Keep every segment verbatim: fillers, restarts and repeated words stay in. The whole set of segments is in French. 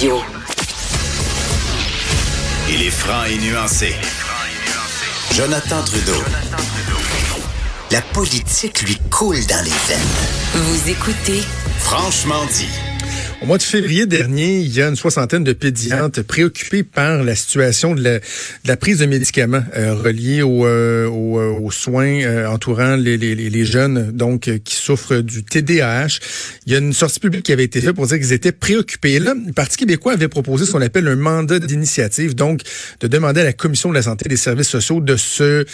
Radio. Il est franc et nuancé. Jonathan Trudeau. La politique lui coule dans les veines. Vous écoutez Franchement dit. Au mois de février dernier, il y a une soixantaine de pédiatres préoccupés par la situation de la, de la prise de médicaments euh, reliés au, euh, au, euh, aux soins euh, entourant les, les, les jeunes donc euh, qui souffrent du T D A H. Il y a une sortie publique qui avait été faite pour dire qu'ils étaient préoccupés. Et là, le Parti québécois avait proposé ce qu'on appelle un mandat d'initiative, donc de demander à la Commission de la santé et des services sociaux de se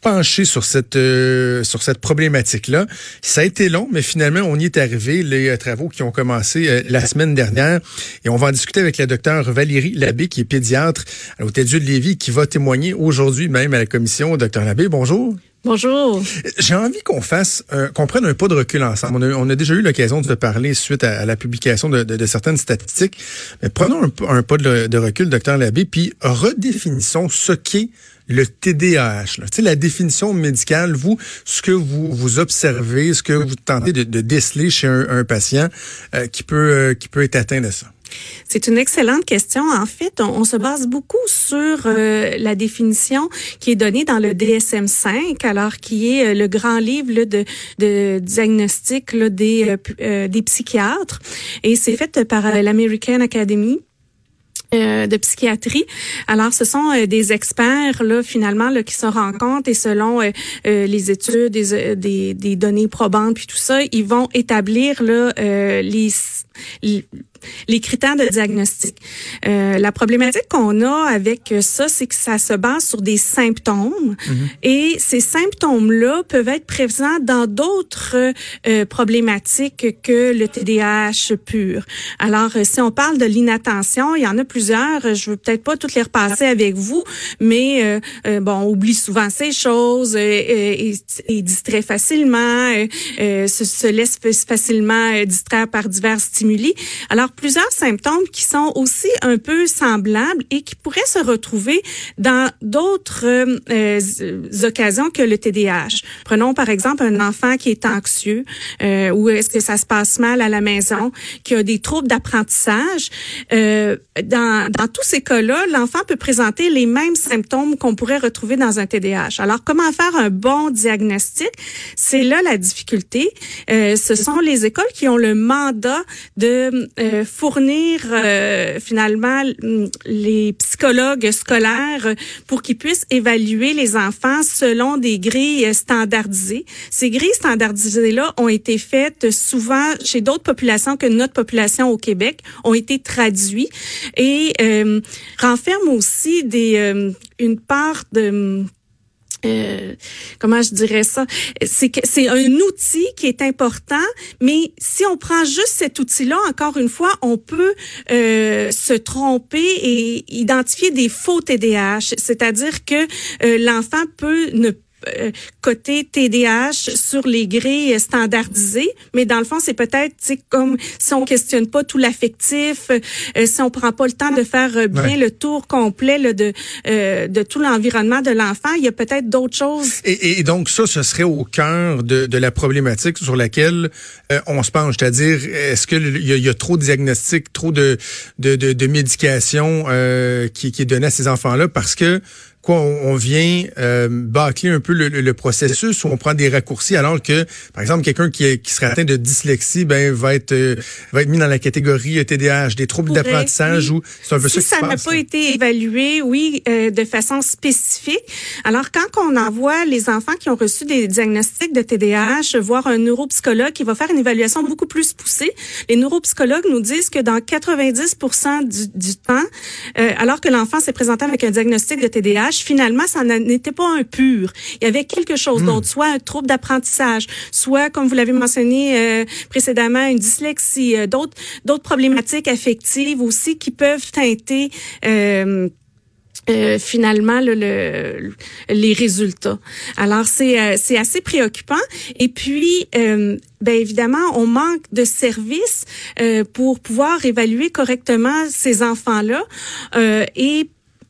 penché sur cette euh, sur cette problématique-là. Ça a été long, mais finalement, on y est arrivé. Les euh, travaux qui ont commencé euh, la semaine dernière. Et on va en discuter avec la docteure Valérie Labbé, qui est pédiatre à l'Hôtel Dieu de Lévis, qui va témoigner aujourd'hui même à la commission. Docteur Labbé, bonjour. Bonjour. J'ai envie qu'on fasse, euh, qu'on prenne un pas de recul ensemble. On a, on a déjà eu l'occasion de parler suite à, à la publication de, de, de certaines statistiques. Mais prenons un, un pas de, de recul, docteur Labbé, puis redéfinissons ce qu'est le T D A H. Tu sais, la définition médicale, vous, ce que vous, vous observez, ce que vous tentez de, de déceler chez un, un patient euh, qui peut, euh, qui peut être atteint de ça. C'est une excellente question. En fait, on, on se base beaucoup sur euh, la définition qui est donnée dans le D S M cinq, alors qui est euh, le grand livre là, de, de diagnostic là, des, euh, des psychiatres. Et c'est fait par euh, l'American Academy Euh, de psychiatrie. Alors, ce sont euh, des experts là finalement là qui se rencontrent et selon euh, euh, les études, des, euh, des des données probantes puis tout ça, ils vont établir là euh, les, les les critères de diagnostic. Euh, la problématique qu'on a avec ça, c'est que ça se base sur des symptômes mm-hmm. et ces symptômes-là peuvent être présents dans d'autres euh, problématiques que le T D A H pur. Alors, si on parle de l'inattention, il y en a plusieurs. Je veux peut-être pas toutes les repasser avec vous, mais euh, euh, bon, on oublie souvent ces choses, euh, et, et distrait facilement, euh, euh, se, se laisse facilement distraire par divers stimuli. Alors, plusieurs symptômes qui sont aussi un peu semblables et qui pourraient se retrouver dans d'autres euh, euh, occasions que le T D A H. Prenons par exemple un enfant qui est anxieux euh, ou est-ce que ça se passe mal à la maison, qui a des troubles d'apprentissage. Euh, dans, dans tous ces cas-là, l'enfant peut présenter les mêmes symptômes qu'on pourrait retrouver dans un T D A H. Alors, comment faire un bon diagnostic? C'est là la difficulté. Euh, ce sont les écoles qui ont le mandat de euh, fournir euh, finalement les psychologues scolaires pour qu'ils puissent évaluer les enfants selon des grilles standardisées. Ces grilles standardisées-là ont été faites souvent chez d'autres populations que notre population au Québec, ont été traduites et euh, renferment aussi des euh, une part de... Euh, comment je dirais ça? C'est que c'est un outil qui est important, mais si on prend juste cet outil-là, encore une fois, on peut euh, se tromper et identifier des faux T D A H, c'est-à-dire que euh, l'enfant peut ne pas côté T D A H sur les grilles standardisées, mais dans le fond, c'est peut-être comme si on questionne pas tout l'affectif, euh, si on prend pas le temps de faire euh, bien ouais. le tour complet là, de euh, de tout l'environnement de l'enfant, il y a peut-être d'autres choses. Et, et donc ça, ce serait au cœur de, de la problématique sur laquelle euh, on se penche, c'est-à-dire est-ce que il y, y a trop de diagnostics, trop de de de, de médication euh, qui qui est donnée à ces enfants-là parce que quoi, on vient euh, bâcler un peu le, le, le processus où on prend des raccourcis alors que, par exemple, quelqu'un qui, est, qui serait atteint de dyslexie ben va être euh, va être mis dans la catégorie T D A H, des troubles Pourrait, d'apprentissage. Oui. Ou c'est un peu si ça, ça n'a pas été évalué, oui, euh, de façon spécifique. Alors, quand on envoie les enfants qui ont reçu des diagnostics de T D A H voir un neuropsychologue qui va faire une évaluation beaucoup plus poussée, les neuropsychologues nous disent que dans quatre-vingt-dix pour cent du, du temps, euh, alors que l'enfant s'est présenté avec un diagnostic de T D A H, finalement, ça n'était pas un pur. Il y avait quelque chose mmh. d'autre, soit un trouble d'apprentissage, soit, comme vous l'avez mentionné euh, précédemment, une dyslexie, euh, d'autres, d'autres problématiques affectives aussi qui peuvent teinter euh, euh, finalement le, le, les résultats. Alors, c'est, euh, c'est assez préoccupant. Et puis... Euh, Bien évidemment, on manque de services euh, pour pouvoir évaluer correctement ces enfants-là euh, et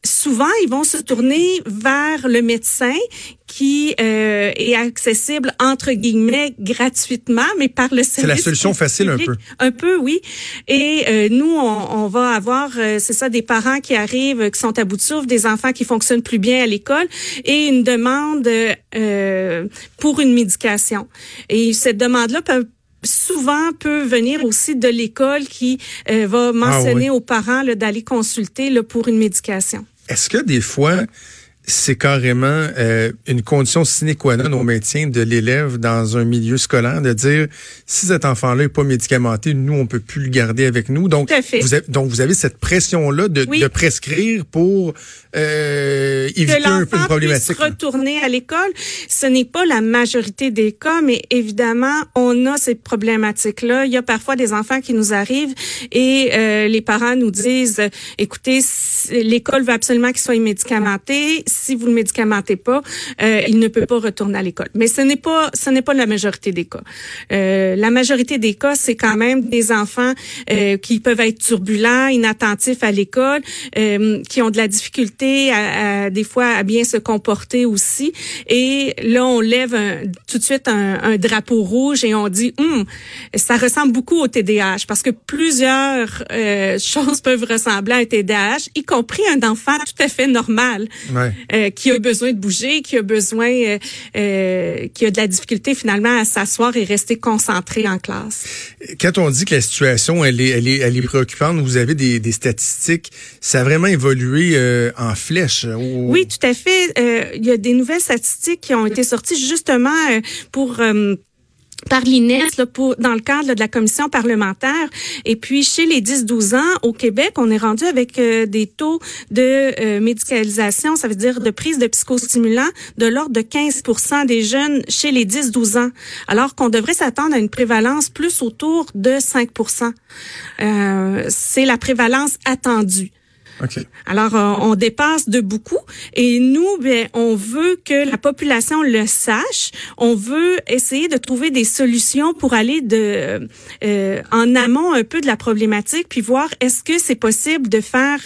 souvent, ils vont se tourner vers le médecin qui euh, est accessible, entre guillemets, gratuitement, mais par le service. C'est la solution facile un peu. Un peu, oui. Et euh, nous, on, on va avoir, euh, c'est ça, des parents qui arrivent, qui sont à bout de souffle, des enfants qui fonctionnent plus bien à l'école et une demande euh, pour une médication. Et cette demande-là peut souvent peut venir aussi de l'école qui euh, va mentionner ah oui. aux parents là, d'aller consulter là, pour une médication. Est-ce que des fois, c'est carrément euh, une condition sine qua non au maintien de l'élève dans un milieu scolaire de dire, si cet enfant-là n'est pas médicamenté, nous, on ne peut plus le garder avec nous. Donc, Tout à fait. Vous avez, donc vous avez cette pression-là de, oui. de prescrire pour euh, éviter un peu une problématique. Que l'enfant puisse retourner à l'école. Ce n'est pas la majorité des cas, mais évidemment, on a ces problématiques-là. Il y a parfois des enfants qui nous arrivent et euh, les parents nous disent, écoutez, l'école veut absolument qu'il soit médicamenté. Si vous le médicamentez pas, euh, il ne peut pas retourner à l'école. Mais ce n'est pas, ce n'est pas la majorité des cas. Euh, la majorité des cas, c'est quand même des enfants euh, qui peuvent être turbulents, inattentifs à l'école, euh, qui ont de la difficulté à, à des fois à bien se comporter aussi. Et là, on lève un, tout de suite un, un drapeau rouge et on dit, hum, ça ressemble beaucoup au T D A H parce que plusieurs euh, choses peuvent ressembler à un T D A H, y compris un enfant tout à fait normal. Ouais. Euh, qui a besoin de bouger, qui a besoin, euh, euh, qui a de la difficulté finalement à s'asseoir et rester concentré en classe. Quand on dit que la situation elle est, elle est, elle est préoccupante, vous avez des, des statistiques, ça a vraiment évolué euh, en flèche. Au... Oui, tout à fait. Euh, il y a des nouvelles statistiques qui ont été sorties justement euh, pour euh, par l'I N E S, là, pour, dans le cadre là, de la commission parlementaire. Et puis, chez les dix douze ans, au Québec, on est rendu avec euh, des taux de euh, médicalisation, ça veut dire de prise de psychostimulants, de l'ordre de quinze pour cent des jeunes chez les dix douze ans, alors qu'on devrait s'attendre à une prévalence plus autour de cinq pour cent. Euh, c'est la prévalence attendue. Okay. Alors, on dépasse de beaucoup et nous, bien, on veut que la population le sache. On veut essayer de trouver des solutions pour aller de euh, en amont un peu de la problématique puis voir est-ce que c'est possible de faire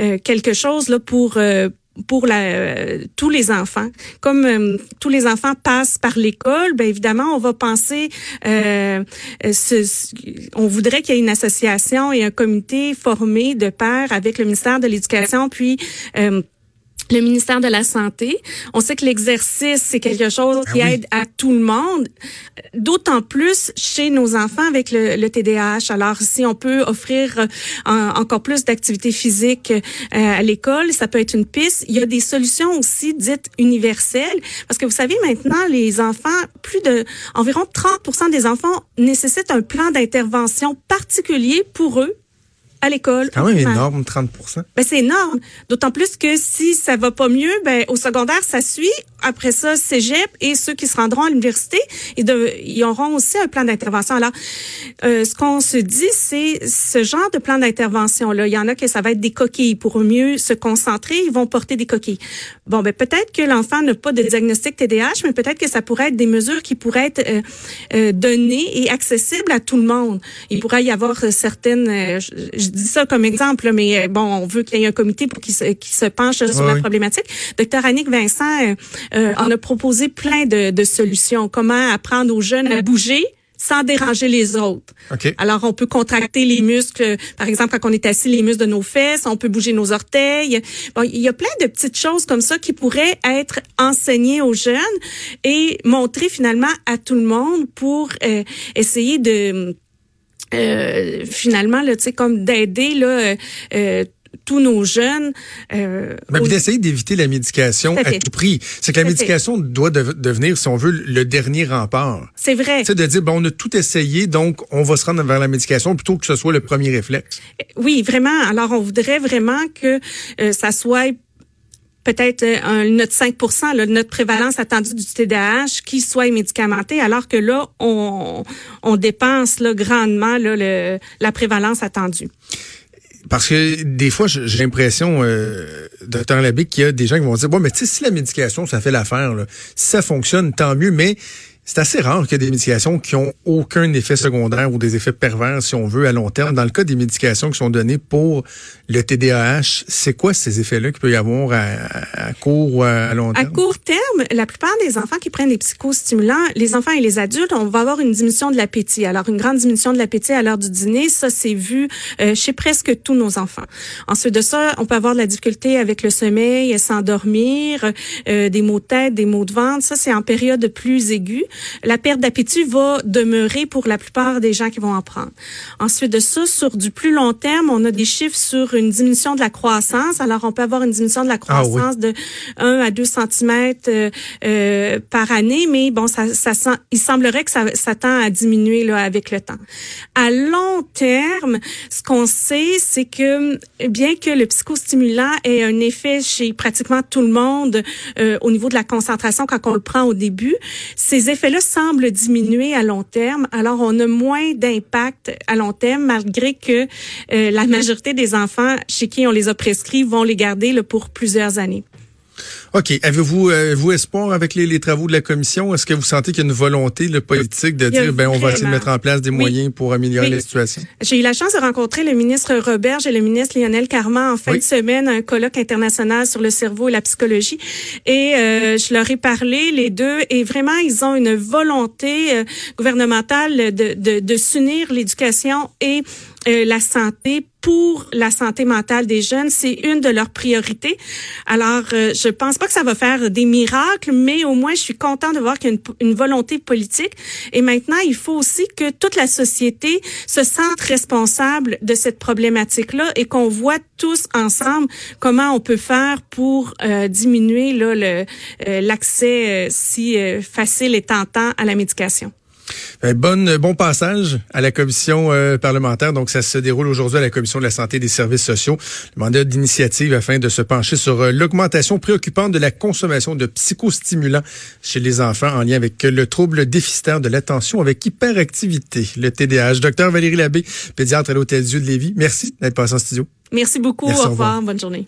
euh, quelque chose là pour euh, pour la, euh, tous les enfants. Comme euh, tous les enfants passent par l'école, bien évidemment, on va penser, euh, ce, ce, on voudrait qu'il y ait une association et un comité formé de pair avec le ministère de l'Éducation, puis euh, le ministère de la Santé. On sait que l'exercice, c'est quelque chose qui ah oui. aide à tout le monde, d'autant plus chez nos enfants avec le, le T D A H. Alors, si on peut offrir en, encore plus d'activités physiques euh, à l'école, ça peut être une piste. Il y a des solutions aussi dites universelles, parce que vous savez, maintenant, les enfants, plus de environ trente pour cent des enfants nécessitent un plan d'intervention particulier pour eux, à l'école. C'est quand même énorme, trente pour cent. Ben, c'est énorme. D'autant plus que si ça va pas mieux, ben, au secondaire, ça suit. Après ça, cégep et ceux qui se rendront à l'université, ils, de, ils auront aussi un plan d'intervention. Alors, euh, ce qu'on se dit, c'est ce genre de plan d'intervention-là. Il y en a que ça va être des coquilles. Pour mieux se concentrer, ils vont porter des coquilles. Bon, ben, peut-être que l'enfant n'a pas de diagnostic T D A H, mais peut-être que ça pourrait être des mesures qui pourraient être euh, euh, données et accessibles à tout le monde. Il pourrait y avoir certaines... Euh, je, Je dis ça comme exemple, mais bon, on veut qu'il y ait un comité pour qu'il se, qu'il se penche sur oui. la problématique. Docteur Annick Vincent euh, en a proposé plein de, de solutions. Comment apprendre aux jeunes à bouger sans déranger les autres. Okay. Alors, on peut contracter les muscles. Par exemple, quand on est assis, les muscles de nos fesses. On peut bouger nos orteils. Bon, il y a plein de petites choses comme ça qui pourraient être enseignées aux jeunes et montrées finalement à tout le monde pour euh, essayer de... Euh, finalement, là, tu sais, comme d'aider là, euh, euh, tous nos jeunes. Euh, Mais aux... d'essayer d'éviter la médication à tout prix. C'est que la médication doit de- devenir, si on veut, le dernier rempart. C'est vrai. C'est de dire, bon, on a tout essayé, donc on va se rendre vers la médication plutôt que ce soit le premier réflexe. Oui, vraiment. Alors, on voudrait vraiment que euh, ça soit... peut-être un, notre cinq pour cent, là, notre prévalence attendue du T D A H qui soit médicamentée, alors que là, on, on dépense là, grandement là, le, la prévalence attendue. Parce que des fois, j'ai l'impression, euh, docteur Labbé, qu'il y a des gens qui vont dire, bon, mais tu sais, si la médication, ça fait l'affaire, là, si ça fonctionne, tant mieux, mais C'est assez rare qu'il y ait des médications qui n'ont aucun effet secondaire ou des effets pervers, si on veut, à long terme. Dans le cas des médications qui sont données pour le T D A H, c'est quoi ces effets-là qu'il peut y avoir à, à, à court ou à long terme? À court terme, la plupart des enfants qui prennent des psychostimulants, les enfants et les adultes, on va avoir une diminution de l'appétit. Alors, une grande diminution de l'appétit à l'heure du dîner, ça, c'est vu euh, chez presque tous nos enfants. Ensuite de ça, on peut avoir de la difficulté avec le sommeil, s'endormir, euh, des maux de tête, des maux de ventre. Ça, c'est en période plus aiguë. La perte d'appétit va demeurer pour la plupart des gens qui vont en prendre. Ensuite de ça, sur du plus long terme, on a des chiffres sur une diminution de la croissance. Alors, on peut avoir une diminution de la croissance ah oui. de un à deux centimètres euh, euh, par année, mais bon, ça, ça sent, il semblerait que ça, ça tend à diminuer là, avec le temps. À long terme, ce qu'on sait, c'est que bien que le psychostimulant ait un effet chez pratiquement tout le monde euh, au niveau de la concentration quand on le prend au début, ces effets là semble diminuer à long terme. Alors, on a moins d'impact à long terme, malgré que euh, la majorité des enfants chez qui on les a prescrits vont les garder là, pour plusieurs années. OK. Avez-vous, avez-vous espoir avec les, les travaux de la commission? Est-ce que vous sentez qu'il y a une volonté le politique de dire, ben on va essayer de mettre en place des oui. moyens pour améliorer oui. la situation? J'ai eu la chance de rencontrer le ministre Roberge et le ministre Lionel Carman en fin oui. de semaine à un colloque international sur le cerveau et la psychologie. Et euh, je leur ai parlé, les deux, et vraiment, ils ont une volonté euh, gouvernementale de, de, de s'unir l'éducation et euh, la santé pour la santé mentale des jeunes, c'est une de leurs priorités. Alors, euh, je pense pas que ça va faire des miracles, mais au moins, je suis contente de voir qu'il y a une, une volonté politique. Et maintenant, il faut aussi que toute la société se sente responsable de cette problématique-là et qu'on voit tous ensemble comment on peut faire pour euh, diminuer là, le, euh, l'accès euh, si euh, facile et tentant à la médication. Bonne, bon passage à la commission euh, parlementaire. Donc, ça se déroule aujourd'hui à la commission de la santé et des services sociaux. Le mandat d'initiative afin de se pencher sur euh, l'augmentation préoccupante de la consommation de psychostimulants chez les enfants en lien avec le trouble déficitaire de l'attention avec hyperactivité, le T D A H. Docteur Valérie Labbé, pédiatre à l'Hôtel Dieu de Lévis. Merci d'être passée en studio. Merci beaucoup. Merci, au revoir. Bonne journée.